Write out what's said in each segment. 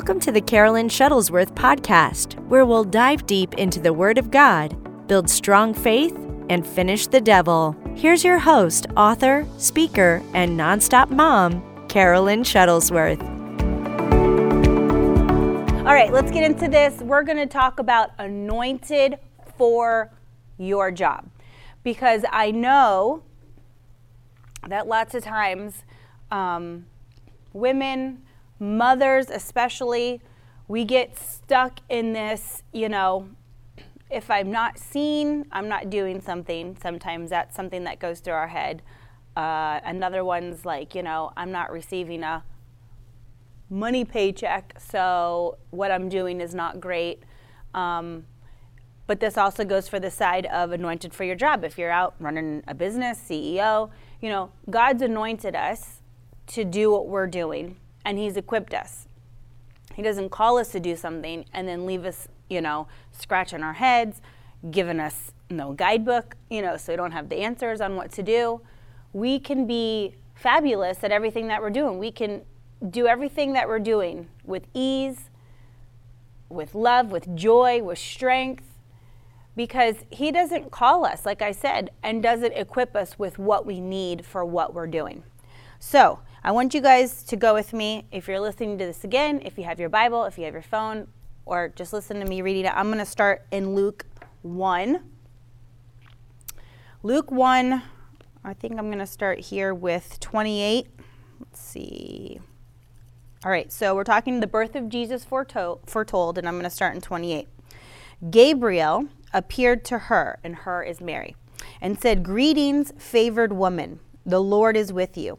Welcome to the Carolyn Shuttlesworth Podcast, where we'll dive deep into the Word of God, build strong faith, and finish the devil. Here's your host, author, speaker, and nonstop mom, Carolyn Shuttlesworth. All right, let's get into this. We're going to talk about anointed for your job, because I know that lots of times women, mothers especially, we get stuck in this, if I'm not seen, I'm not doing something. Sometimes that's something that goes through our head. Another one's like, I'm not receiving a money paycheck, so what I'm doing is not great. But this also goes for the side of anointed for your job. If you're out running a business, CEO, God's anointed us to do what we're doing. And he's equipped us. He doesn't call us to do something and then leave us, scratching our heads, giving us no guidebook, so we don't have the answers on what to do. We can be fabulous at everything that we're doing. We can do everything that we're doing with ease, with love, with joy, with strength, because he doesn't call us, like I said, and doesn't equip us with what we need for what we're doing. So I want you guys to go with me. If you're listening to this again, if you have your Bible, if you have your phone, or just listen to me reading it, I'm going to start in Luke 1. Luke 1, I think I'm going to start here with 28. Let's see. All right, so we're talking the birth of Jesus foretold, and I'm going to start in 28. Gabriel appeared to her, and her is Mary, and said, "Greetings, favored woman, the Lord is with you."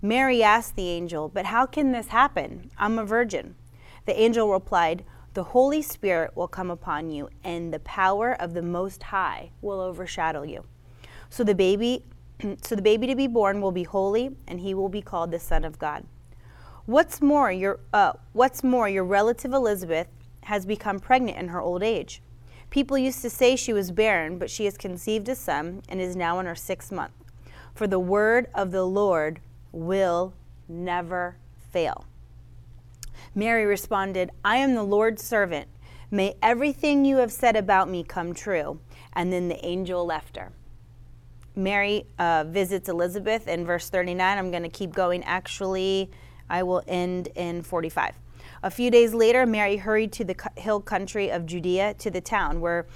Mary asked the angel, "But how can this happen? I'm a virgin." The angel replied, "The Holy Spirit will come upon you, and the power of the Most High will overshadow you. So the baby to be born will be holy, and he will be called the Son of God. What's more, your relative Elizabeth has become pregnant in her old age. People used to say she was barren, but she has conceived a son and is now in her 6th month. For the word of the Lord will never fail." Mary responded, "I am the Lord's servant. May everything you have said about me come true." And then the angel left her. Mary visits Elizabeth in verse 39. I'm going to keep going. Actually, I will end in 45. A few days later, Mary hurried to the hill country of Judea, to the town where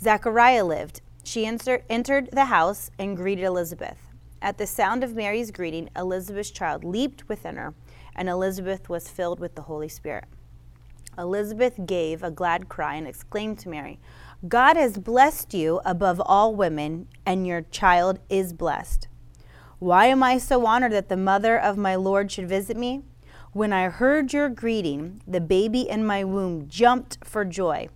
Zechariah lived. She entered the house and greeted Elizabeth. At the sound of Mary's greeting, Elizabeth's child leaped within her, and Elizabeth was filled with the Holy Spirit. Elizabeth gave a glad cry and exclaimed to Mary, "God has blessed you above all women, and your child is blessed. Why am I so honored that the mother of my Lord should visit me? When I heard your greeting, the baby in my womb jumped for joy.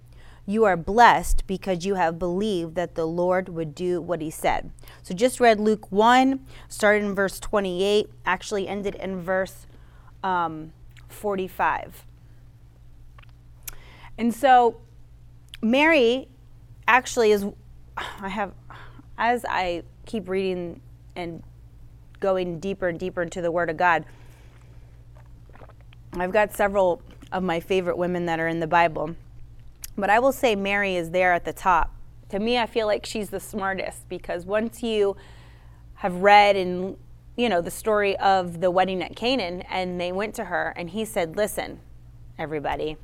You are blessed because you have believed that the Lord would do what he said." So just read Luke 1, started in verse 28, actually ended in verse 45. And so Mary actually as I keep reading and going deeper and deeper into the Word of God, I've got several of my favorite women that are in the Bible. But I will say Mary is there at the top. To me, I feel like she's the smartest, because once you have read and, the story of the wedding at Canaan, and they went to her and he said, "Listen, everybody,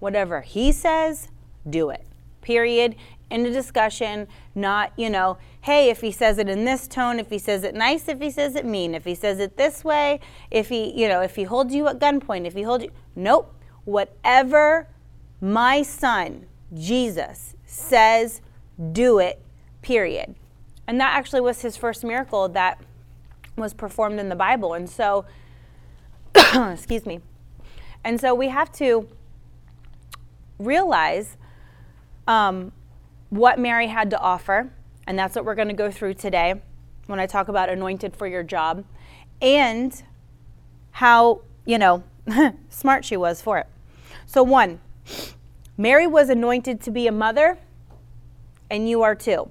whatever he says, do it." Period. End of discussion. Not, hey, if he says it in this tone, if he says it nice, if he says it mean, if he says it this way, if he holds you at gunpoint, nope. Whatever my son, Jesus, says do it, period. And that actually was his first miracle that was performed in the Bible. And so, excuse me. And so we have to realize what Mary had to offer, and that's what we're going to go through today when I talk about anointed for your job, and how, you know, smart she was for it. So one, Mary was anointed to be a mother, and you are too.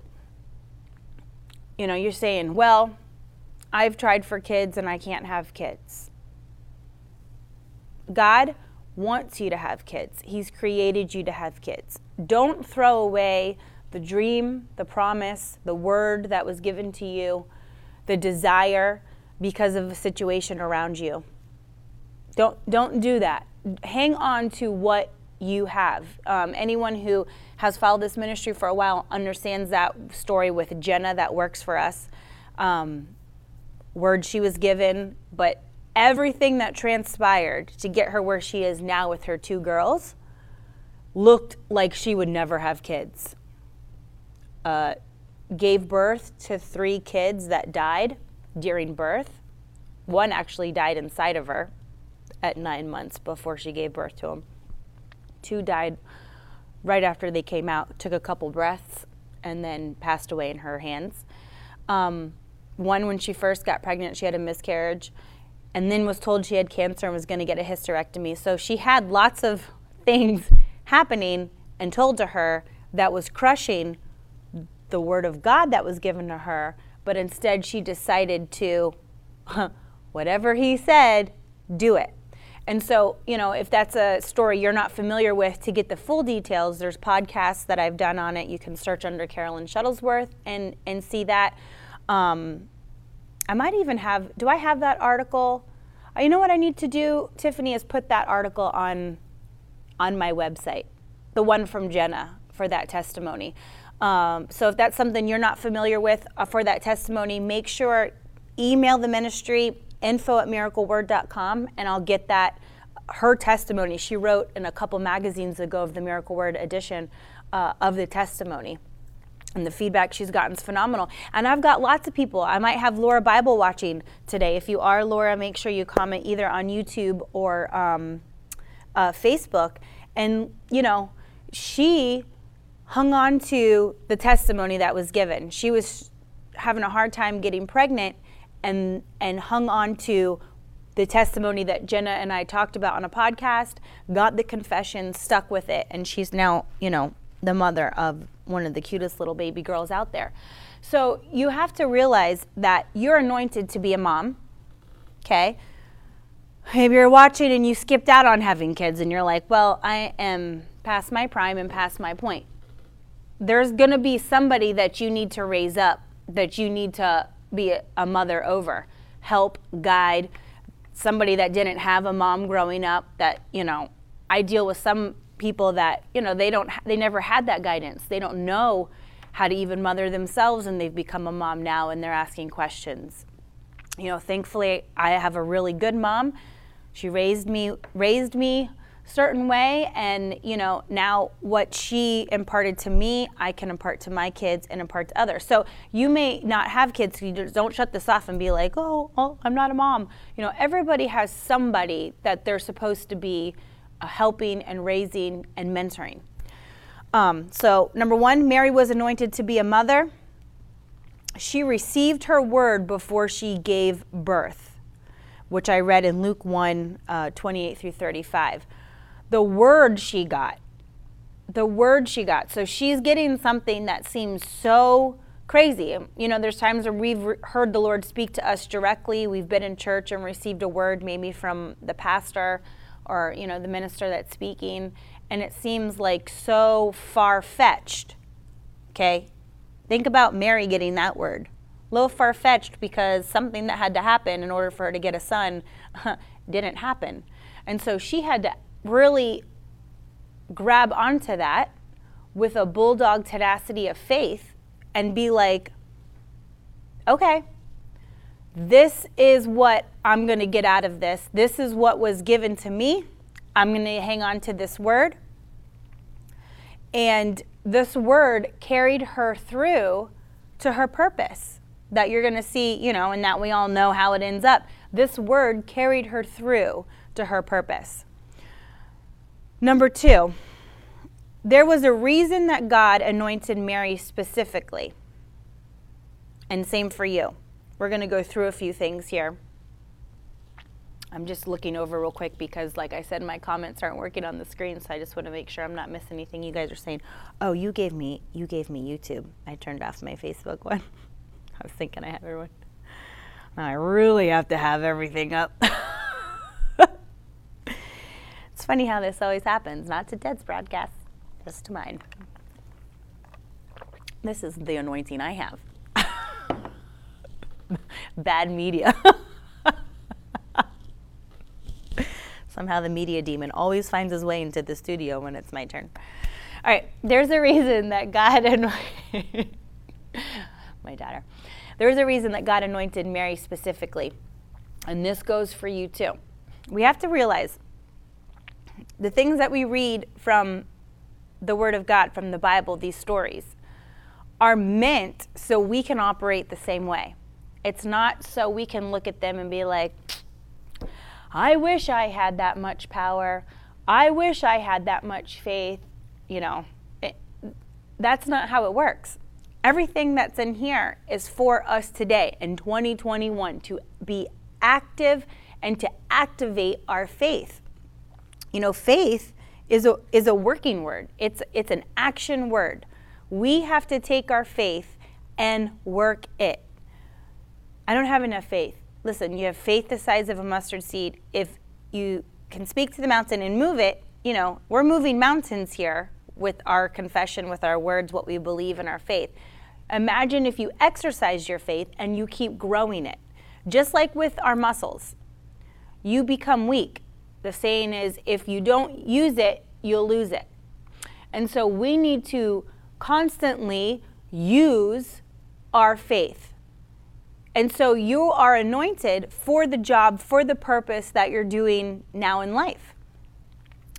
You know, you're saying, well, I've tried for kids and I can't have kids. God wants you to have kids. He's created you to have kids. Don't throw away the dream, the promise, the word that was given to you, the desire because of the situation around you. Don't do that. Hang on to what you have. Anyone who has followed this ministry for a while understands that story with Jenna that works for us. Word she was given, but everything that transpired to get her where she is now with her two girls looked like she would never have kids. Gave birth to three kids that died during birth. One actually died inside of her at 9 months before she gave birth to him. Two died right after they came out, took a couple breaths, and then passed away in her hands. One, when she first got pregnant, she had a miscarriage, and then was told she had cancer and was going to get a hysterectomy. So she had lots of things happening and told to her that was crushing the word of God that was given to her. But instead she decided to, whatever he said, do it. And so, you know, if that's a story you're not familiar with, to get the full details, there's podcasts that I've done on it. You can search under Carolyn Shuttlesworth and see that. I might even have, do I have that article? You know what I need to do, Tiffany, is put that article on my website, the one from Jenna for that testimony. So if that's something you're not familiar with for that testimony, make sure email the ministry, info@miracleword.com, and I'll get that, her testimony. She wrote in a couple magazines ago of the Miracle Word edition of the testimony. And the feedback she's gotten is phenomenal. And I've got lots of people. I might have Laura Bible watching today. If you are, Laura, make sure you comment either on YouTube or Facebook. And, you know, she hung on to the testimony that was given. She was having a hard time getting pregnant and hung on to the testimony that Jenna and I talked about on a podcast, got the confession, stuck with it, and she's now, you know, the mother of one of the cutest little baby girls out there. So you have to realize that you're anointed to be a mom, okay? Maybe you're watching and you skipped out on having kids and you're like, well, I am past my prime and past my point. There's gonna be somebody that you need to raise up, that you need to be a mother over, help, guide, somebody that didn't have a mom growing up. That, you know, I deal with some people that, you know, they never had that guidance. They don't know how to even mother themselves, and they've become a mom now and they're asking questions. You know, thankfully I have a really good mom. She raised me a certain way, and, you know, now what she imparted to me, I can impart to my kids and impart to others. So you may not have kids, so you just don't shut this off and be like, oh, I'm not a mom. You know, everybody has somebody that they're supposed to be helping and raising and mentoring. So number one, Mary was anointed to be a mother. She received her word before she gave birth, which I read in Luke 1, 28 through 35. The word she got. So she's getting something that seems so crazy. You know, there's times where we've heard the Lord speak to us directly. We've been in church and received a word maybe from the pastor or, you know, the minister that's speaking, and it seems like so far-fetched, okay? Think about Mary getting that word. A little far-fetched because something that had to happen in order for her to get a son didn't happen. And so she had to really grab onto that with a bulldog tenacity of faith and be like, okay, this is what I'm going to get out of this. This is what was given to me. I'm going to hang on to this word. And this word carried her through to her purpose that you're going to see, you know, and that we all know how it ends up. This word carried her through to her purpose. Number two, There was a reason that God anointed Mary specifically. And same for you. We're going to go through a few things here. I'm just looking over real quick because, like I said, my comments aren't working on the screen, so I just want to make sure I'm not missing anything you guys are saying. Oh, you gave me YouTube. I turned off my Facebook one. I was thinking I had everyone. I really have to have everything up. It's funny how this always happens. Not to Ted's broadcast, just to mine. This is the anointing I have. Bad media. Somehow the media demon always finds his way into the studio when it's my turn. All right, there's a reason that God anointed my daughter. There's a reason that God anointed Mary specifically, and this goes for you too. We have to realize the things that we read from the Word of God, from the Bible, these stories, are meant so we can operate the same way. It's not so we can look at them and be like, I wish I had that much power. I wish I had that much faith. You know, that's not how it works. Everything that's in here is for us today in 2021 to be active and to activate our faith. You know, faith is a working word. It's an action word. We have to take our faith and work it. I don't have enough faith. Listen, you have faith the size of a mustard seed. If you can speak to the mountain and move it, you know, we're moving mountains here with our confession, with our words, what we believe in our faith. Imagine if you exercise your faith and you keep growing it. Just like with our muscles, you become weak. The saying is, if you don't use it, you'll lose it. And so we need to constantly use our faith. And so you are anointed for the job, for the purpose that you're doing now in life.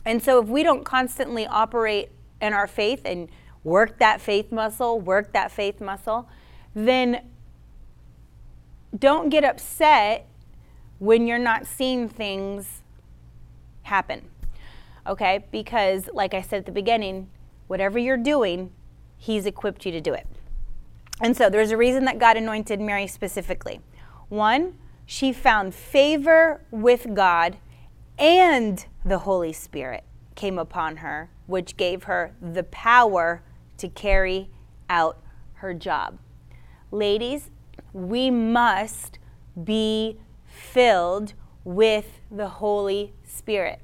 And so if we don't constantly operate in our faith and work that faith muscle, then don't get upset when you're not seeing things happen, okay? Because like I said at the beginning, whatever you're doing, He's equipped you to do it. And so there's a reason that God anointed Mary specifically. One, she found favor with God, and the Holy Spirit came upon her, which gave her the power to carry out her job. Ladies, we must be filled with the Holy Spirit.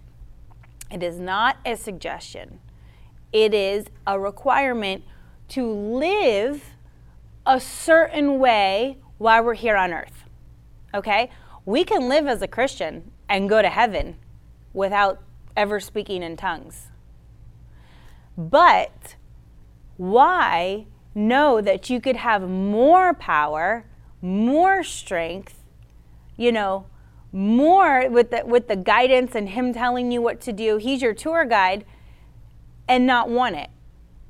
It is not a suggestion. It is a requirement to live a certain way while we're here on earth, okay? We can live as a Christian and go to heaven without ever speaking in tongues. But why know that you could have more power, more strength, you know, more with the guidance and Him telling you what to do? He's your tour guide, and not want it.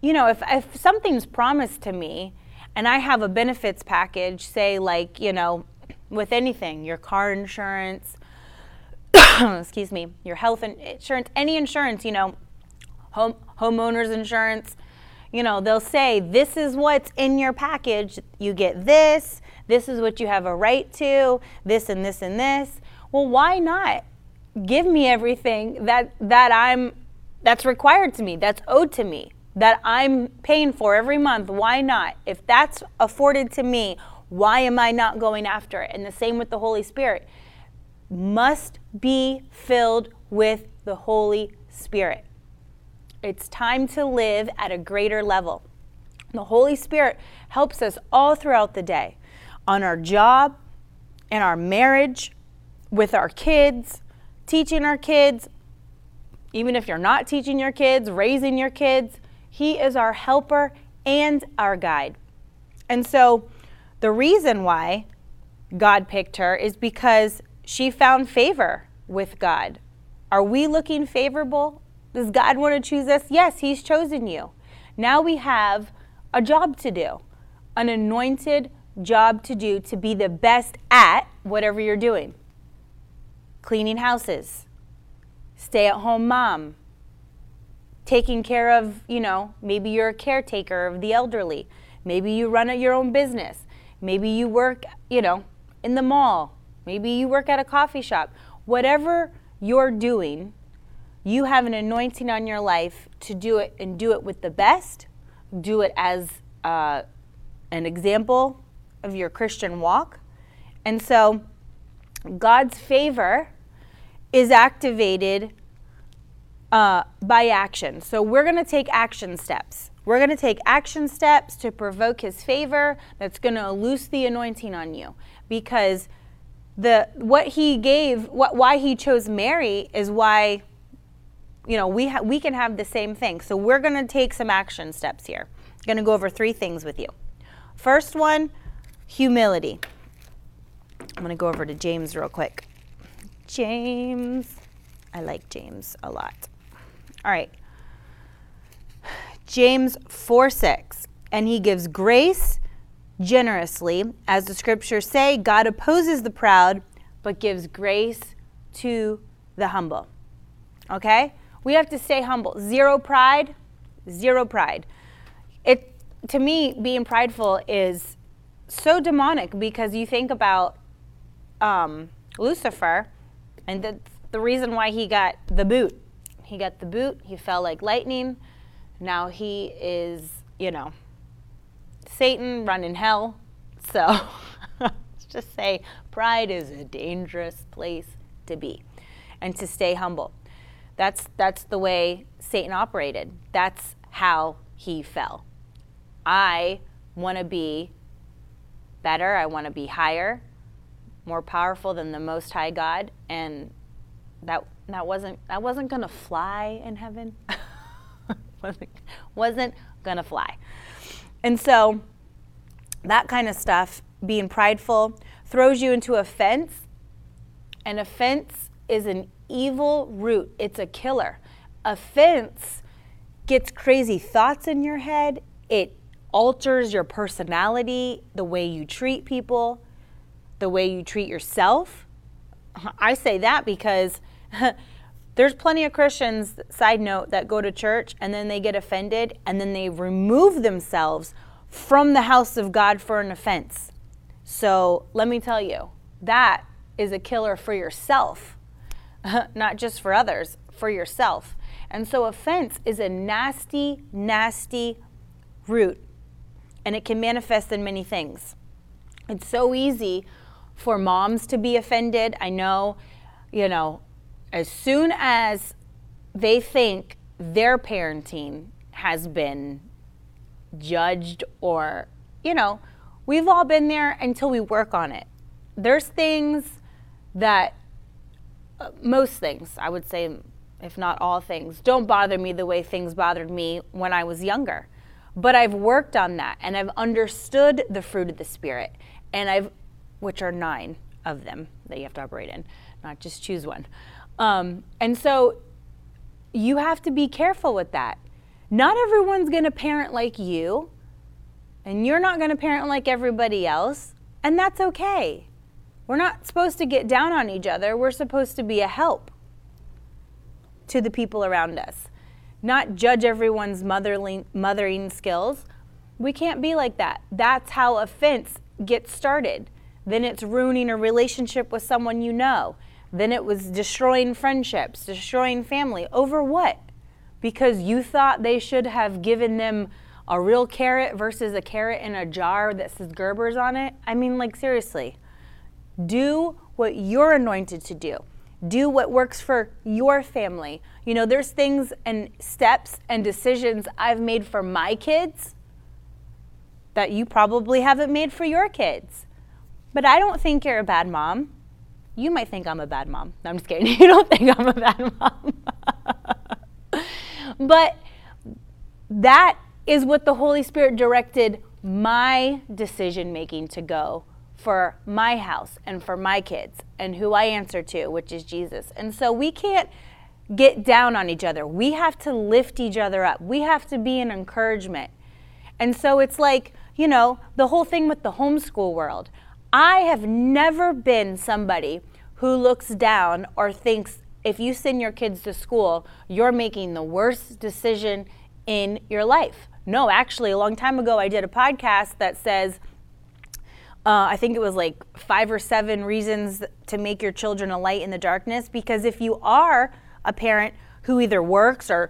You know, if something's promised to me, and I have a benefits package, say like, you know, with anything, your car insurance, excuse me, your health insurance, any insurance, you know, homeowners insurance, you know, they'll say, this is what's in your package. You get this, this is what you have a right to, this and this and this. Well, why not give me everything that's required to me, that's owed to me, that I'm paying for every month? Why not? If that's afforded to me, why am I not going after it? And the same with the Holy Spirit. Must be filled with the Holy Spirit. It's time to live at a greater level. The Holy Spirit helps us all throughout the day, on our job, in our marriage, with our kids, teaching our kids, even if you're not teaching your kids, raising your kids. He is our helper and our guide. And so the reason why God picked her is because she found favor with God. Are we looking favorable? Does God want to choose us? Yes, He's chosen you. Now we have a job to do, an anointed job to do, to be the best at whatever you're doing. Cleaning houses, stay-at-home mom, taking care of, you know, maybe you're a caretaker of the elderly. Maybe you run your own business. Maybe you work, you know, in the mall. Maybe you work at a coffee shop. Whatever you're doing, you have an anointing on your life to do it, and do it with the best. Do it as an example of your Christian walk. And so God's favor is activated by action. So we're going to take action steps. We're going to take action steps to provoke his favor that's going to loose the anointing on you, because why he chose Mary is why, you know, we can have the same thing. So we're going to take some action steps here. I'm going to go over three things with you. First one, humility. I'm going to go over to James real quick. James. I like James a lot. All right. James 4:6. And he gives grace generously. As the scriptures say, God opposes the proud, but gives grace to the humble. Okay? We have to stay humble. Zero pride. Zero pride. It, to me, being prideful is so demonic, because you think about Lucifer, and that's the reason why he got the boot. He got the boot. He fell like lightning. Now he is, you know, Satan running hell. So let's just say pride is a dangerous place to be, and to stay humble. That's the way Satan operated. That's how he fell. I want to be better. I want to be higher, more powerful than the Most High God, and that wasn't gonna fly in heaven. wasn't gonna fly. And so that kind of stuff, being prideful, throws you into offense. And offense is an evil root. It's a killer. Offense gets crazy thoughts in your head. It alters your personality, the way you treat people, the way you treat yourself. I say that because there's plenty of Christians, side note, that go to church and then they get offended, and then they remove themselves from the house of God for an offense. So let me tell you, that is a killer for yourself, not just for others, for yourself. And so offense is a nasty, nasty root, and it can manifest in many things. It's so easy for moms to be offended. I know, you know, as soon as they think their parenting has been judged, or, you know, we've all been there until we work on it. There's things that, most things, I would say, if not all things, don't bother me the way things bothered me when I was younger. But I've worked on that, and I've understood the fruit of the Spirit, and I've, which are 9 of them that you have to operate in, not just choose one. And so you have to be careful with that. Not everyone's going to parent like you, and you're not going to parent like everybody else, and that's okay. We're not supposed to get down on each other. We're supposed to be a help to the people around us, not judge everyone's mothering skills. We can't be like that. That's how offense gets started. Then it's ruining a relationship with someone you know. Then it was destroying friendships, destroying family. Over what? Because you thought they should have given them a real carrot versus a carrot in a jar that says Gerber's on it? I mean, like, seriously. Do what you're anointed to do. Do what works for your family. You know, there's things and steps and decisions I've made for my kids that you probably haven't made for your kids. But I don't think you're a bad mom. You might think I'm a bad mom. No, I'm just kidding. You don't think I'm a bad mom. But that is what the Holy Spirit directed my decision making to go for my house and for my kids and who I answer to, which is Jesus. And so we can't get down on each other. We have to lift each other up. We have to be an encouragement. And so it's like, you know, the whole thing with the homeschool world. I have never been somebody who looks down or thinks if you send your kids to school, you're making the worst decision in your life. No, actually, a long time ago, I did a podcast that says, I think it was like 5 or 7 reasons to make your children a light in the darkness, because if you are a parent who either works or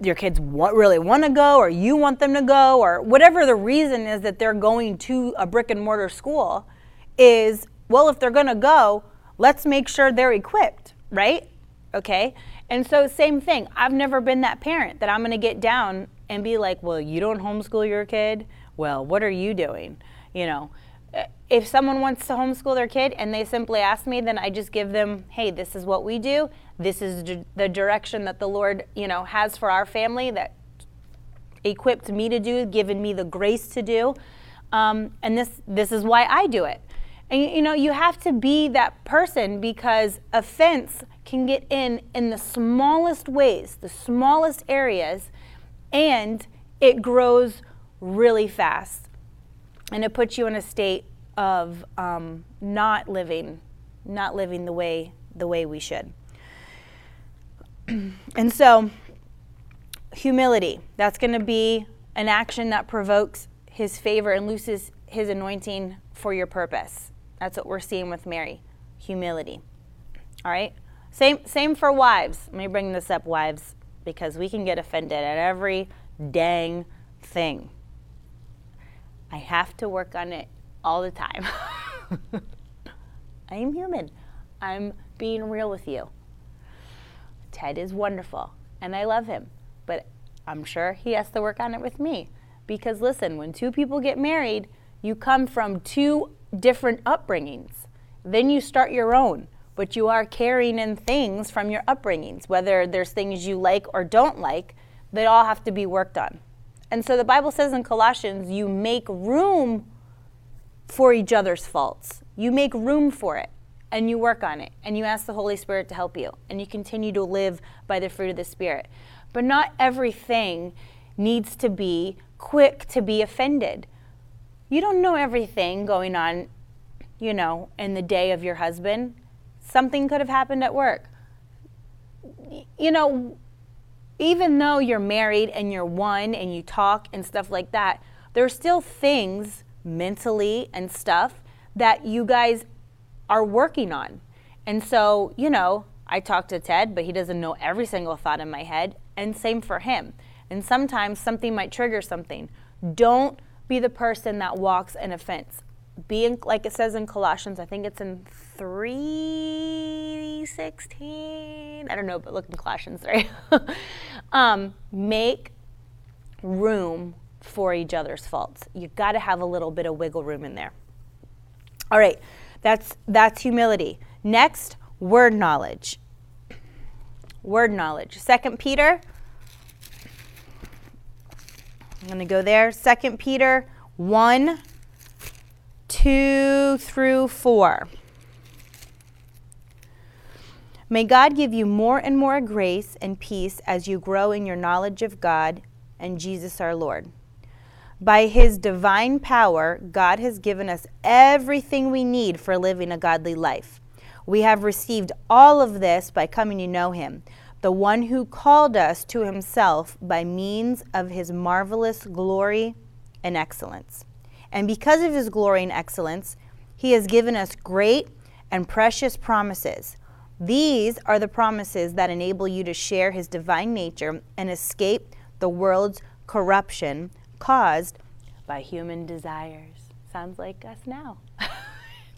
your kids really want to go or you want them to go or whatever the reason is that they're going to a brick and mortar school is, well, if they're going to go, let's make sure they're equipped, right? Okay. And so same thing. I've never been that parent that I'm going to get down and be like, well, you don't homeschool your kid? Well, what are you doing? You know, if someone wants to homeschool their kid and they simply ask me, then I just give them, hey, this is what we do. This is the direction that the Lord, you know, has for our family, that equipped me to do, given me the grace to do. And this is why I do it. And, you know, you have to be that person, because offense can get in the smallest ways, the smallest areas, and it grows really fast. And it puts you in a state of not living the way we should. And so humility, that's going to be an action that provokes his favor and looses his anointing for your purpose. That's what we're seeing with Mary, humility. All right. Same for wives. Let me bring this up, wives, because we can get offended at every dang thing. I have to work on it all the time. I am human. I'm being real with you. Ted is wonderful, and I love him, but I'm sure he has to work on it with me. Because listen, when two people get married, you come from 2 different upbringings. Then you start your own, but you are carrying in things from your upbringings, whether there's things you like or don't like, they all have to be worked on. And so the Bible says in Colossians, you make room for each other's faults. You make room for it. And you work on it, and you ask the Holy Spirit to help you, and you continue to live by the fruit of the Spirit. But not everything needs to be quick to be offended. You don't know everything going on, you know, in the day of your husband. Something could have happened at work. You know, even though you're married and you're one and you talk and stuff like that, there's still things mentally and stuff that you guys are working on. And so, you know, I talk to Ted, but he doesn't know every single thought in my head, and same for him. And sometimes something might trigger something. Don't be the person that walks in offense. Being, like it says in Colossians, I think it's in 3:16. I don't know, but look in Colossians 3. Make room for each other's faults. You got to have a little bit of wiggle room in there. All right. That's humility. Next, word knowledge. Word knowledge. 2 Peter. I'm going to go there. 2 Peter 1:2-4. May God give you more and more grace and peace as you grow in your knowledge of God and Jesus our Lord. By his divine power, God has given us everything we need for living a godly life. We have received all of this by coming to know him, the one who called us to himself by means of his marvelous glory and excellence. And because of his glory and excellence, he has given us great and precious promises. These are the promises that enable you to share his divine nature and escape the world's corruption caused by human desires. Sounds like us now.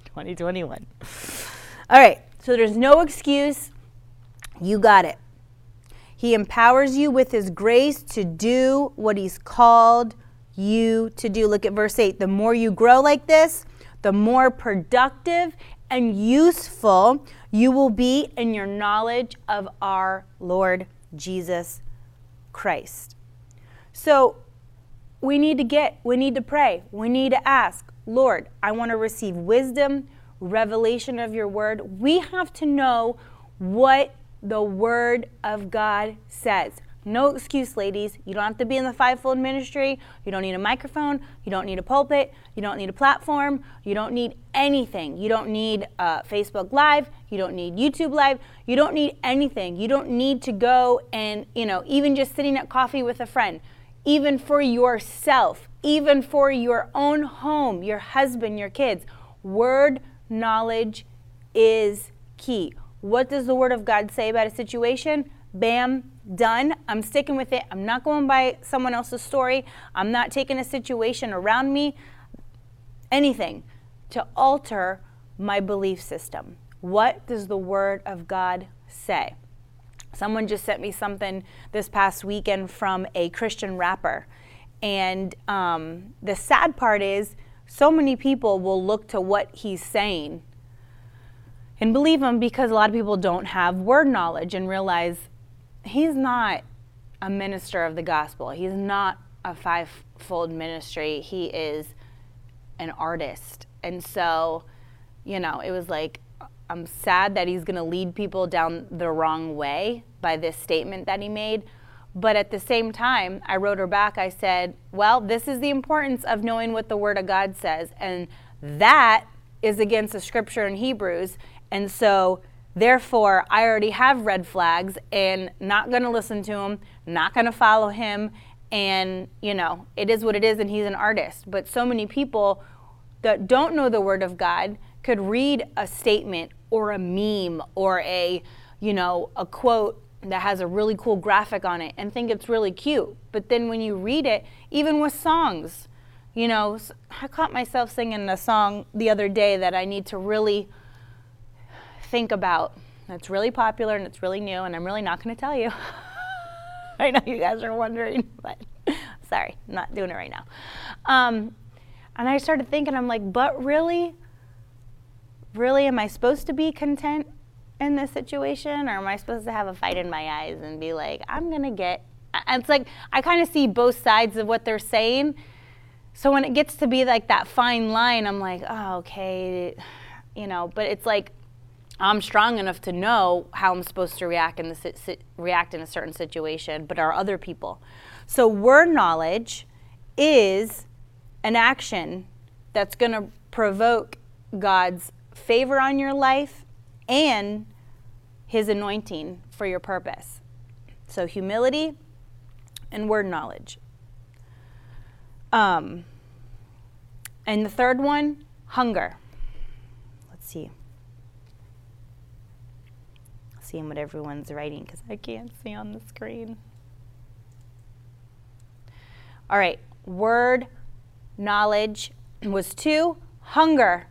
2021. All right, so there's no excuse. You got it. He empowers you with his grace to do what he's called you to do. Look at verse 8. The more you grow like this, the more productive and useful you will be in your knowledge of our Lord Jesus Christ. So, we need to pray. We need to ask, Lord, I want to receive wisdom, revelation of your word. We have to know what the word of God says. No excuse, ladies. You don't have to be in the fivefold ministry. You don't need a microphone. You don't need a pulpit. You don't need a platform. You don't need anything. You don't need Facebook Live. You don't need YouTube Live. You don't need anything. You don't need to go and, even just sitting at coffee with a friend, even for yourself, even for your own home, your husband, your kids. Word knowledge is key. What does the Word of God say about a situation? Bam, done. I'm sticking with it. I'm not going by someone else's story. I'm not taking a situation around me, anything, to alter my belief system. What does the Word of God say? Someone just sent me something this past weekend from a Christian rapper. And the sad part is so many people will look to what he's saying and believe him because a lot of people don't have word knowledge and realize he's not a minister of the gospel. He's not a fivefold ministry. He is an artist. And so, it was like, I'm sad that he's going to lead people down the wrong way by this statement that he made. But at the same time, I wrote her back. I said, well, this is the importance of knowing what the Word of God says. And that is against the scripture in Hebrews. And so, therefore, I already have red flags and not going to listen to him, not going to follow him. And, it is what it is, and he's an artist. But so many people that don't know the Word of God could read a statement or a meme or a quote that has a really cool graphic on it and think it's really cute. But then when you read it, even with songs, I caught myself singing a song the other day that I need to really think about. It's really popular and it's really new, and I'm really not going to tell you. I know you guys are wondering, but sorry, not doing it right now. And I started thinking, I'm like, but really? Really, am I supposed to be content in this situation, or am I supposed to have a fight in my eyes and be like, I'm going to get, it's like, I kind of see both sides of what they're saying. So when it gets to be like that fine line, I'm like, oh, okay, but it's like, I'm strong enough to know how I'm supposed to react in a certain situation, but are other people. So word knowledge is an action that's going to provoke God's favor on your life and his anointing for your purpose. So humility and word knowledge. And the third one, hunger. Let's see. Seeing what everyone's writing because I can't see on the screen. All right, word knowledge was 2. Hunger.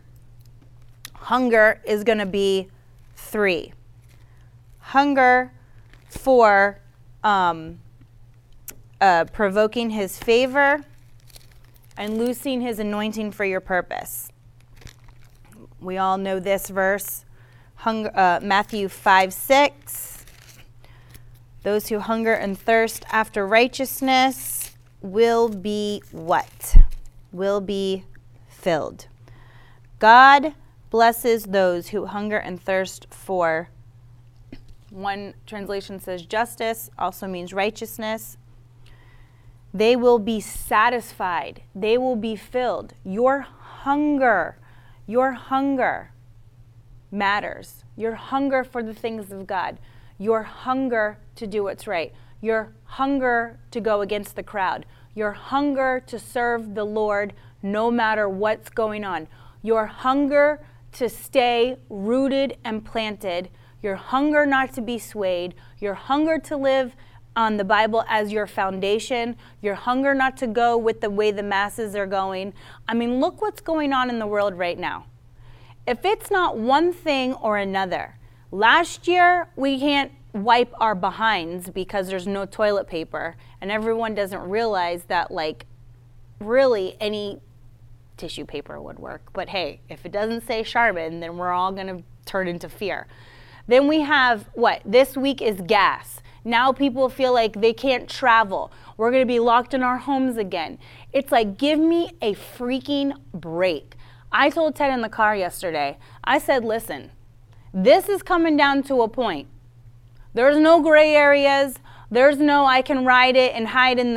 Hunger is going to be 3. Hunger for provoking his favor and loosing his anointing for your purpose. We all know this verse, Matthew 5:6. Those who hunger and thirst after righteousness will be what? Will be filled. God blesses those who hunger and thirst for, one translation says justice, also means righteousness. They will be satisfied. They will be filled. Your hunger matters. Your hunger for the things of God. Your hunger to do what's right. Your hunger to go against the crowd. Your hunger to serve the Lord no matter what's going on. Your hunger to stay rooted and planted, your hunger not to be swayed, your hunger to live on the Bible as your foundation, your hunger not to go with the way the masses are going. I mean, look what's going on in the world right now. If it's not one thing or another, last year we can't wipe our behinds because there's no toilet paper, and everyone doesn't realize that, really any tissue paper would work. But hey, if it doesn't say Charmin, then we're all going to turn into fear. Then we have what? This week is gas. Now people feel like they can't travel. We're going to be locked in our homes again. It's like, give me a freaking break. I told Ted in the car yesterday, I said, listen, this is coming down to a point. There's no gray areas. There's no I can ride it and hide in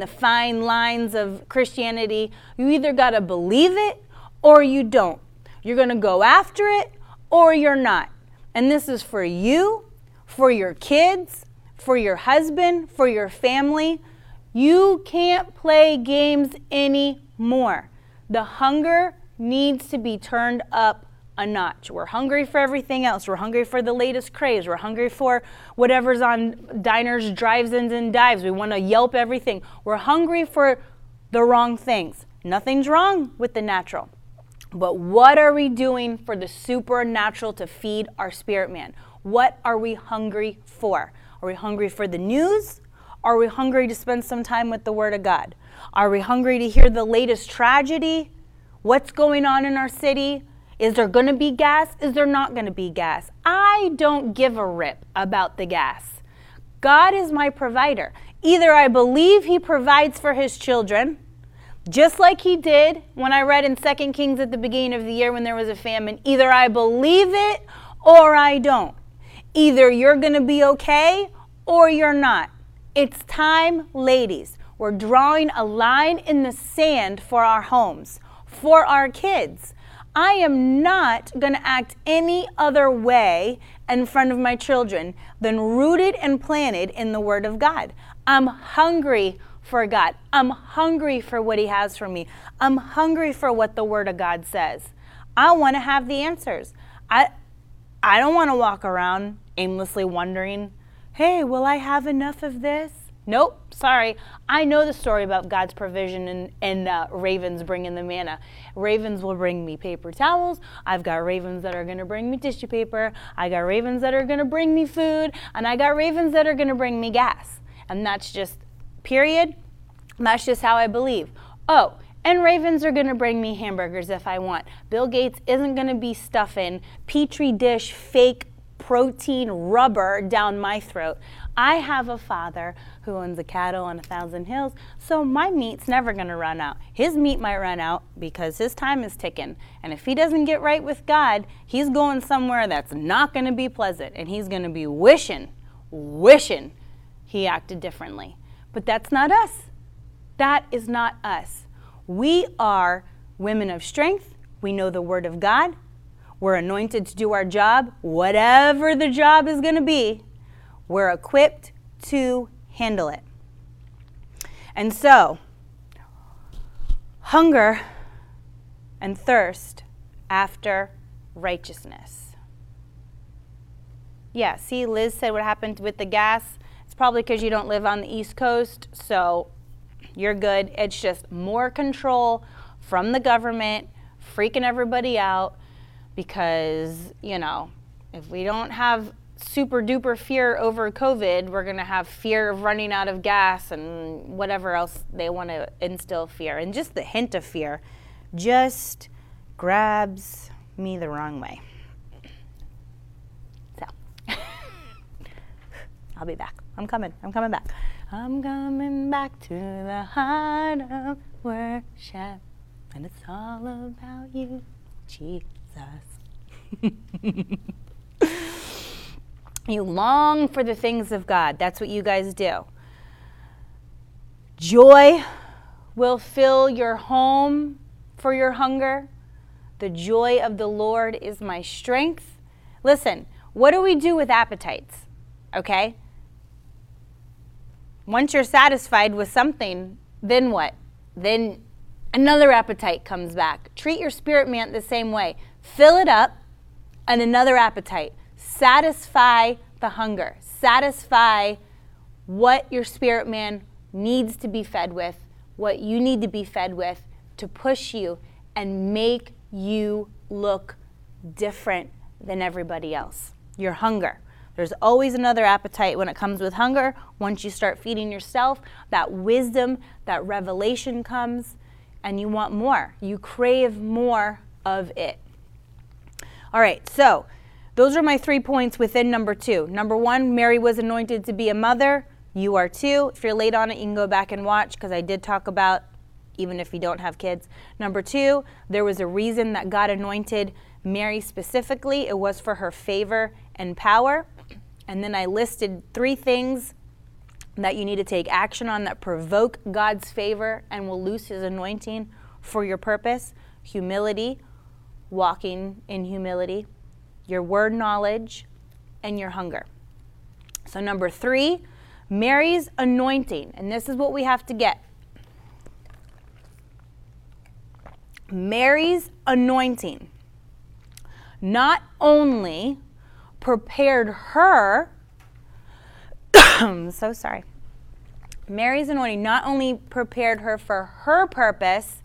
the fine lines of Christianity. You either got to believe it or you don't. You're going to go after it or you're not. And this is for you, for your kids, for your husband, for your family. You can't play games anymore. The hunger needs to be turned up a notch. We're hungry for everything else. We're hungry for the latest craze. We're hungry for whatever's on diners, drive-ins, and dives. We want to Yelp everything. We're hungry for the wrong things. Nothing's wrong with the natural. But what are we doing for the supernatural to feed our spirit man? What are we hungry for? Are we hungry for the news? Are we hungry to spend some time with the Word of God? Are we hungry to hear the latest tragedy? What's going on in our city? Is there going to be gas? Is there not going to be gas? I don't give a rip about the gas. God is my provider. Either I believe He provides for His children, just like He did when I read in 2 Kings at the beginning of the year when there was a famine. Either I believe it or I don't. Either you're going to be okay or you're not. It's time, ladies. We're drawing a line in the sand for our homes, for our kids. I am not going to act any other way in front of my children than rooted and planted in the Word of God. I'm hungry for God. I'm hungry for what He has for me. I'm hungry for what the Word of God says. I want to have the answers. I don't want to walk around aimlessly wondering, hey, will I have enough of this? Nope, sorry. I know the story about God's provision and ravens bringing the manna. Ravens will bring me paper towels. I've got ravens that are going to bring me tissue paper. I got ravens that are going to bring me food. And I got ravens that are going to bring me gas. And that's just, period. That's just how I believe. Oh, and ravens are going to bring me hamburgers if I want. Bill Gates isn't going to be stuffing Petri dish fake protein rubber down my throat. I have a Father who owns the cattle on 1,000 hills, so my meat's never going to run out. His meat might run out because his time is ticking. And if he doesn't get right with God, he's going somewhere that's not going to be pleasant. And he's going to be wishing he acted differently. But that's not us. That is not us. We are women of strength. We know the Word of God. We're anointed to do our job, whatever the job is going to be. We're equipped to handle it. And so, hunger and thirst after righteousness. Yeah, see, Liz said what happened with the gas. It's probably because you don't live on the East Coast, so you're good. It's just more control from the government, freaking everybody out, because, you know, if we don't have super duper fear over COVID, we're going to have fear of running out of gas and whatever else they want to instill fear. And just the hint of fear just grabs me the wrong way. So I'll be back. I'm coming back. I'm coming back to the heart of worship. And it's all about you, Jesus. You long for the things of God. That's what you guys do. Joy will fill your home for your hunger. The joy of the Lord is my strength. Listen, what do we do with appetites? Okay? Once you're satisfied with something, then what? Then another appetite comes back. Treat your spirit man the same way. Fill it up and another appetite. Satisfy the hunger. Satisfy what your spirit man needs to be fed with, what you need to be fed with to push you and make you look different than everybody else. Your hunger. There's always another appetite when it comes with hunger. Once you start feeding yourself, that wisdom, that revelation comes, and you want more. You crave more of it. All right, so those are my 3 points within number 2. Number 1, Mary was anointed to be a mother. You are too. If you're late on it, you can go back and watch because I did talk about even if you don't have kids. Number 2, there was a reason that God anointed Mary specifically. It was for her favor and power. And then I listed 3 things that you need to take action on that provoke God's favor and will loose his anointing for your purpose. Humility, walking in humility, your word knowledge, and your hunger. So number 3, Mary's anointing. And this is what we have to get. Mary's anointing not only prepared her, I'm so sorry. Mary's anointing not only prepared her for her purpose,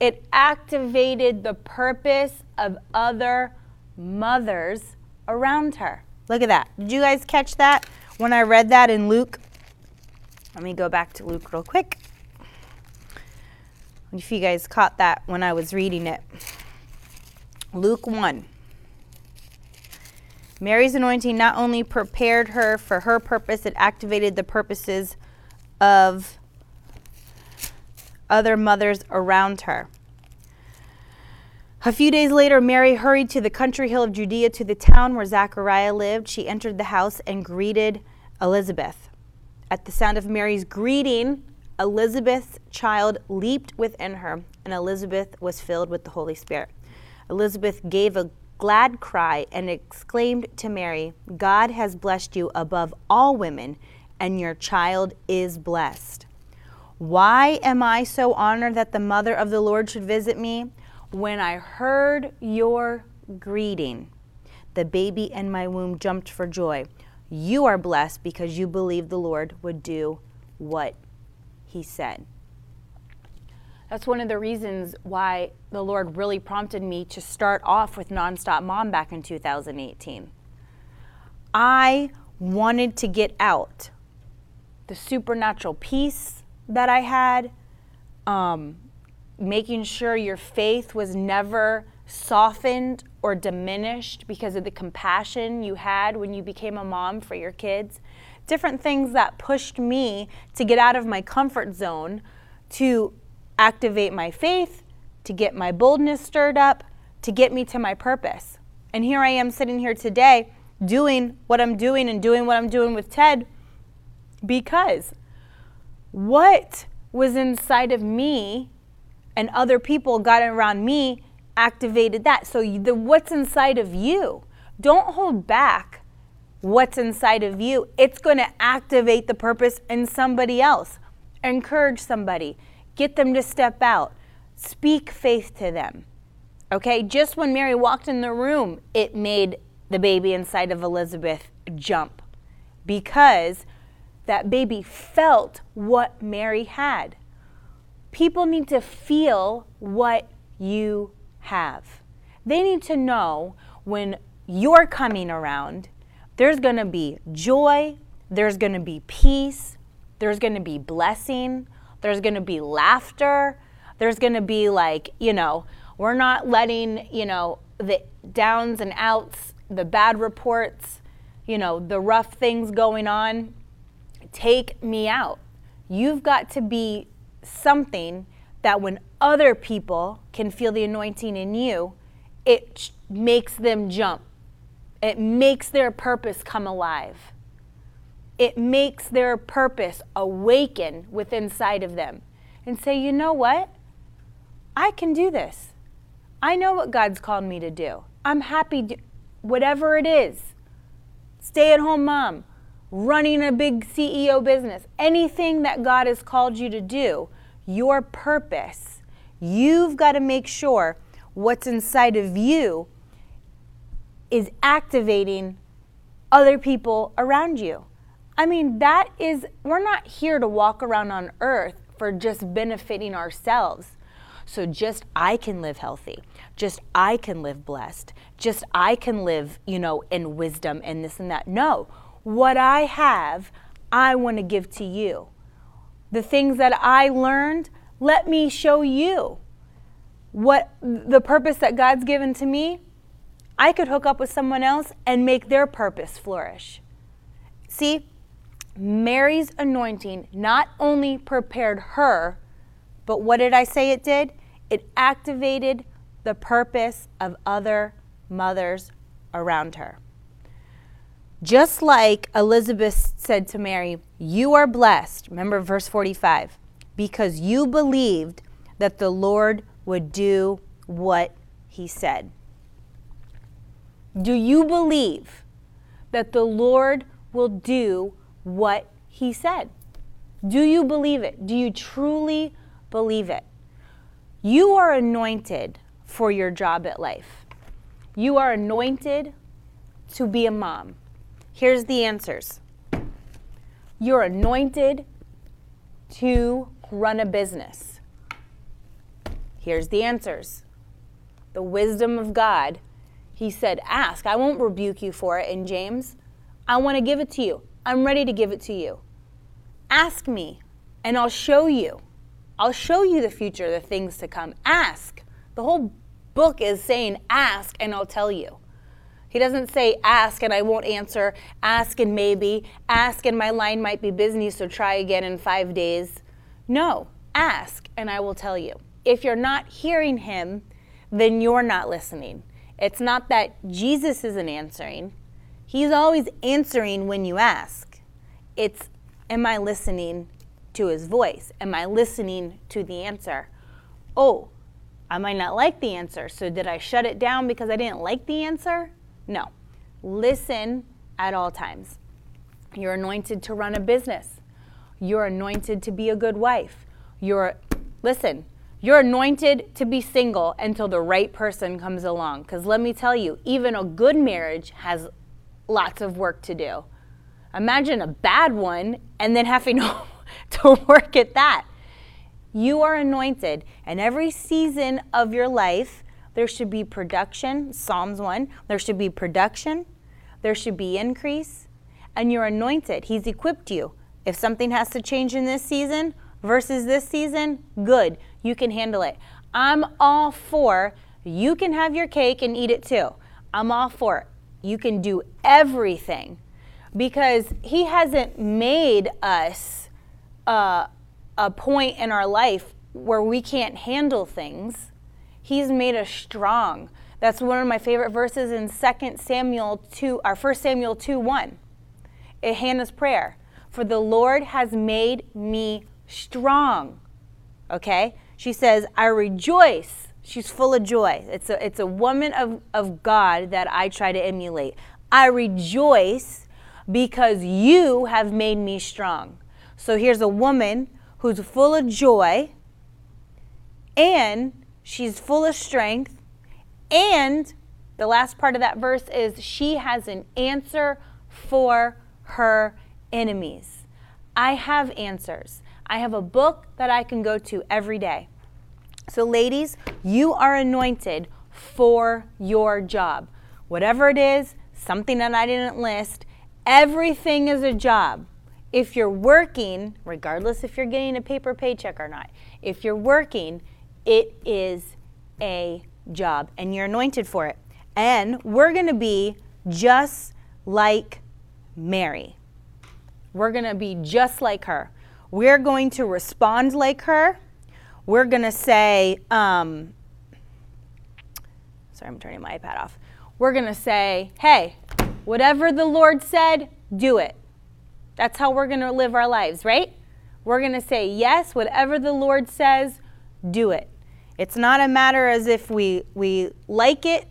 it activated the purpose of other mothers around her. Look at that. Did you guys catch that when I read that in Luke? Let me go back to Luke real quick. If you guys caught that when I was reading it. Luke 1. Mary's anointing not only prepared her for her purpose, it activated the purposes of other mothers around her. A few days later, Mary hurried to the country hill of Judea to the town where Zechariah lived. She entered the house and greeted Elizabeth. At the sound of Mary's greeting, Elizabeth's child leaped within her, and Elizabeth was filled with the Holy Spirit. Elizabeth gave a glad cry and exclaimed to Mary, God has blessed you above all women, and your child is blessed. Why am I so honored that the mother of the Lord should visit me? When I heard your greeting, the baby in my womb jumped for joy. You are blessed because you believed the Lord would do what he said. That's one of the reasons why the Lord really prompted me to start off with Nonstop Mom back in 2018. I wanted to get out the supernatural peace that I had, making sure your faith was never softened or diminished because of the compassion you had when you became a mom for your kids. Different things that pushed me to get out of my comfort zone, to activate my faith, to get my boldness stirred up, to get me to my purpose. And here I am sitting here today doing what I'm doing and doing what I'm doing with Ted, because what was inside of me and other people got around me activated that. So what's inside of you, don't hold back what's inside of you. It's going to activate the purpose in somebody else. Encourage somebody. Get them to step out. Speak faith to them. Okay? Just when Mary walked in the room, it made the baby inside of Elizabeth jump, because that baby felt what Mary had. People need to feel what you have. They need to know when you're coming around, there's going to be joy, there's going to be peace, there's going to be blessing, there's going to be laughter, there's going to be we're not letting, the downs and outs, the bad reports, the rough things going on take me out. You've got to be something that when other people can feel the anointing in you, it makes them jump. It makes their purpose come alive. It makes their purpose awaken within inside of them and say, you know what? I can do this. I know what God's called me to do. I'm happy, whatever it is, stay-at-home mom, running a big CEO business, anything that God has called you to do, your purpose, you've got to make sure what's inside of you is activating other people around you. I mean, we're not here to walk around on earth for just benefiting ourselves. So just I can live healthy, just I can live blessed, just I can live, in wisdom and this and that. No. What I have, I want to give to you. The things that I learned, let me show you. What the purpose that God's given to me, I could hook up with someone else and make their purpose flourish. See, Mary's anointing not only prepared her, but what did I say it did? It activated the purpose of other mothers around her. Just like Elizabeth said to Mary, you are blessed, remember verse 45, because you believed that the Lord would do what he said. Do you believe that the Lord will do what he said? Do you believe it? Do you truly believe it? You are anointed for your job at life. You are anointed to be a mom. Here's the answers. You're anointed to run a business. Here's the answers. The wisdom of God. He said, ask. I won't rebuke you for it. And James, I want to give it to you. I'm ready to give it to you. Ask me, and I'll show you. I'll show you the future, the things to come. Ask. The whole book is saying, ask, and I'll tell you. He doesn't say, ask, and I won't answer. Ask, and maybe. Ask, and my line might be busy, so try again in 5 days. No. Ask, and I will tell you. If you're not hearing him, then you're not listening. It's not that Jesus isn't answering. He's always answering when you ask. It's, am I listening to his voice? Am I listening to the answer? Oh, I might not like the answer, so did I shut it down because I didn't like the answer? No. Listen at all times. You're anointed to run a business. You're anointed to be a good wife. You're anointed to be single until the right person comes along. Because let me tell you, even a good marriage has lots of work to do. Imagine a bad one and then having to work at that. You are anointed, and every season of your life, there should be production, Psalms 1. There should be production. There should be increase. And you're anointed. He's equipped you. If something has to change in this season versus this season, good. You can handle it. I'm all for you can have your cake and eat it too. I'm all for it. You can do everything because he hasn't made us a point in our life where we can't handle things. He's made us strong. That's one of my favorite verses in 1 Samuel 2:1. Hannah's prayer. For the Lord has made me strong. Okay? She says, I rejoice. She's full of joy. It's a woman of God that I try to emulate. I rejoice because you have made me strong. So here's a woman who's full of joy, and she's full of strength, and the last part of that verse is she has an answer for her enemies. I have answers. I have a book that I can go to every day. So ladies, you are anointed for your job. Whatever it is, something that I didn't list, everything is a job. If you're working, regardless if you're getting a paper paycheck or not, if you're working, it is a job and you're anointed for it. And we're going to be just like Mary. We're going to be just like her. We're going to respond like her. We're going to say, sorry, I'm turning my iPad off. We're going to say, hey, whatever the Lord said, do it. That's how we're going to live our lives, right? We're going to say, yes, whatever the Lord says, do it. It's not a matter as if we like it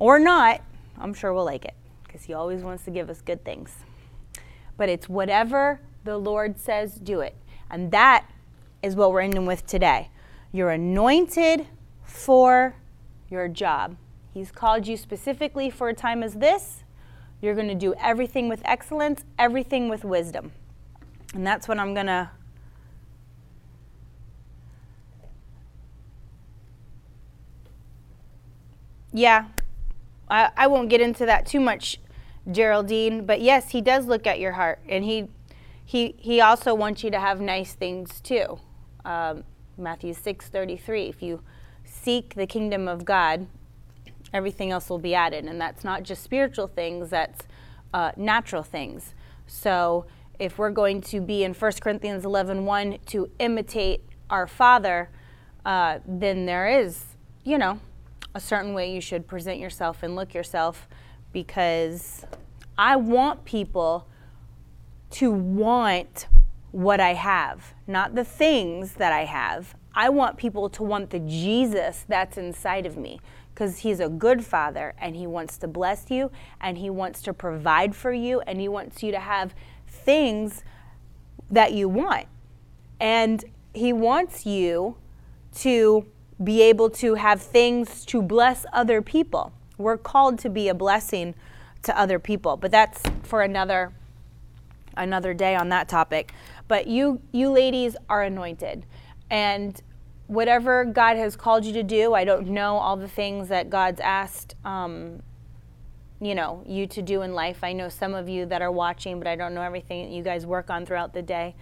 or not. I'm sure we'll like it because he always wants to give us good things. But it's whatever the Lord says, do it. And that is what we're ending with today. You're anointed for your job. He's called you specifically for a time as this. You're going to do everything with excellence, everything with wisdom. And that's what I'm going to I won't get into that too much, Geraldine, but yes, he does look at your heart, and he also wants you to have nice things too. Matthew 6:33, if you seek the kingdom of God, everything else will be added. And that's not just spiritual things, that's natural things. So if we're going to be in 1 Corinthians 11:1 to imitate our Father, then there is, a certain way you should present yourself and look yourself, because I want people to want what I have, not the things that I have. I want people to want the Jesus that's inside of me, because he's a good father and he wants to bless you and he wants to provide for you and he wants you to have things that you want. And he wants you to be able to have things to bless other people. We're called to be a blessing to other people, but that's for another day on that topic. But you ladies are anointed, and whatever God has called you to do, I don't know all the things that God's asked you to do in life. I know some of you that are watching, but I don't know everything that you guys work on throughout the day.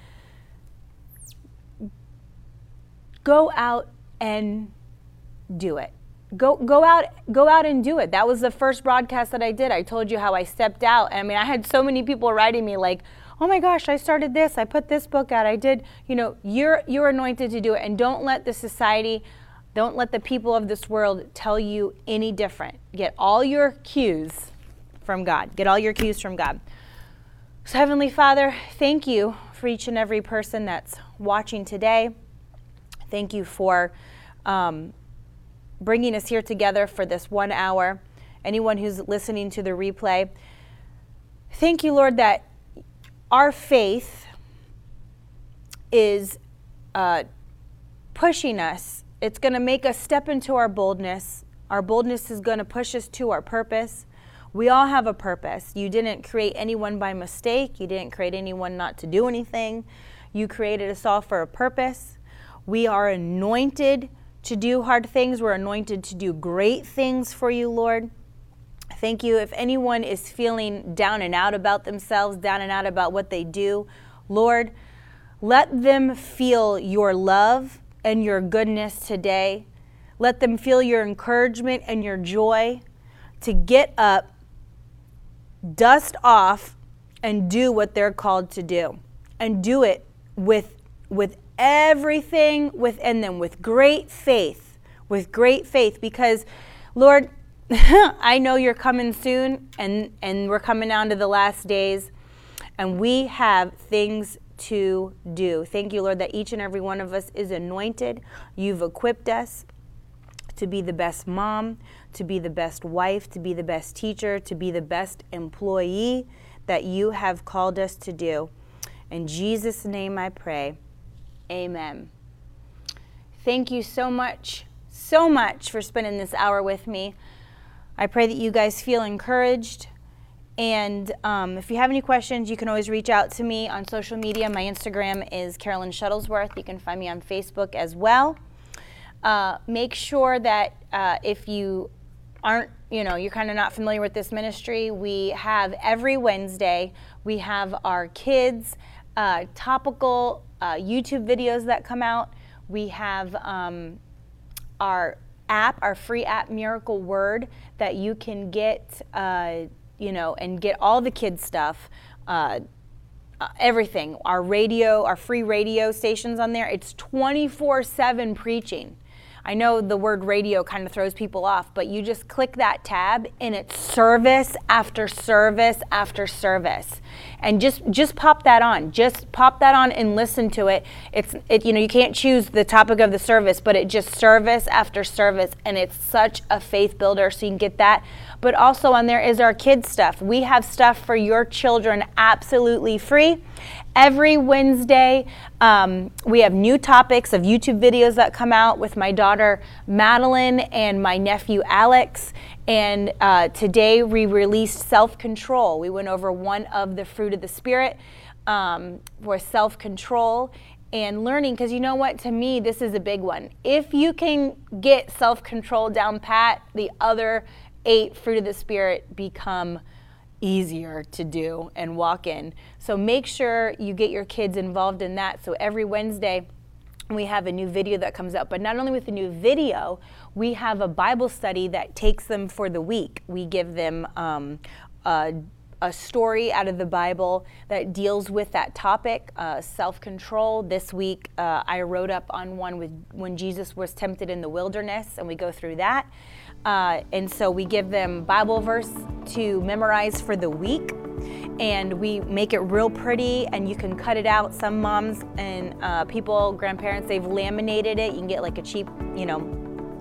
Go out and do it. Go out and do it. That was the first broadcast that I did. I told you how I stepped out. I mean, I had so many people writing me like, oh my gosh, I started this, I put this book out, I did, you're anointed to do it. And don't let the society, don't let the people of this world tell you any different. Get all your cues from God. Get all your cues from God. So Heavenly Father, thank you for each and every person that's watching today. Thank you for bringing us here together for this 1 hour. Anyone who's listening to the replay, thank you, Lord, that our faith is pushing us. It's going to make us step into our boldness. Our boldness is going to push us to our purpose. We all have a purpose. You didn't create anyone by mistake. You didn't create anyone not to do anything. You created us all for a purpose. We are anointed to do hard things. We're anointed to do great things for you, Lord. Thank you. If anyone is feeling down and out about themselves, down and out about what they do, Lord, let them feel your love and your goodness today. Let them feel your encouragement and your joy to get up, dust off, and do what they're called to do. And do it with everything within them, with great faith, because Lord, I know you're coming soon, and we're coming down to the last days, and we have things to do. Thank you, Lord, that each and every one of us is anointed. You've equipped us to be the best mom, to be the best wife, to be the best teacher, to be the best employee that you have called us to do. In Jesus' name I pray. Amen. Thank you so much for spending this hour with me. I pray that you guys feel encouraged. And if you have any questions, you can always reach out to me on social media. My Instagram is Carolyn Shuttlesworth. You can find me on Facebook as well. Make sure that if you aren't, you're kind of not familiar with this ministry, we have every Wednesday, we have our kids' topical YouTube videos that come out. We have our free app, Miracle Word, that you can get, and get all the kids' stuff, everything. Our free radio stations on there. It's 24/7 preaching. I know the word radio kind of throws people off, but you just click that tab and it's service after service after service. And just pop that on. Just pop that on and listen to it. You can't choose the topic of the service, but it just service after service, and it's such a faith builder, so you can get that. But also on there is our kids' stuff. We have stuff for your children absolutely free. Every Wednesday, we have new topics of YouTube videos that come out with my daughter Madeline and my nephew Alex. And today we released self-control. We went over one of the fruit of the Spirit for self-control and learning, because you know what, to me, this is a big one. If you can get self-control down pat, the other 8 fruit of the Spirit become easier to do and walk in. So make sure you get your kids involved in that. So every Wednesday we have a new video that comes out, but not only with the new video, we have a Bible study that takes them for the week. We give them a story out of the Bible that deals with that topic, self-control. This week I wrote up on one with when Jesus was tempted in the wilderness, and we go through that. And so we give them Bible verse to memorize for the week. and we make it real pretty, and you can cut it out. Some moms and grandparents, they've laminated it. You can get like a cheap,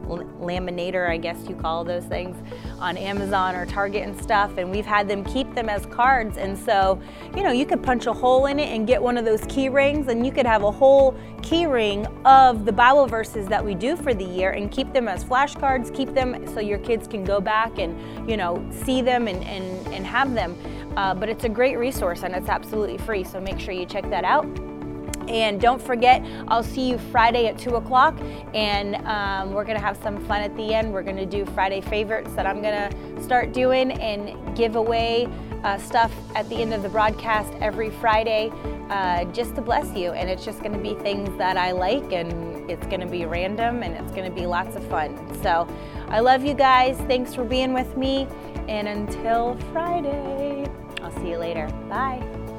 laminator, I guess you call those things, on Amazon or Target and stuff, and we've had them keep them as cards. And so, you could punch a hole in it and get one of those key rings, and you could have a whole key ring of the Bible verses that we do for the year and keep them as flashcards, keep them so your kids can go back and, see them and have them. But it's a great resource, and it's absolutely free, so make sure you check that out. And don't forget, I'll see you Friday at 2 o'clock, and we're going to have some fun at the end. We're going to do Friday favorites that I'm going to start doing and give away stuff at the end of the broadcast every Friday just to bless you. And it's just going to be things that I like, and it's going to be random, and it's going to be lots of fun. So I love you guys. Thanks for being with me. And until Friday, I'll see you later. Bye.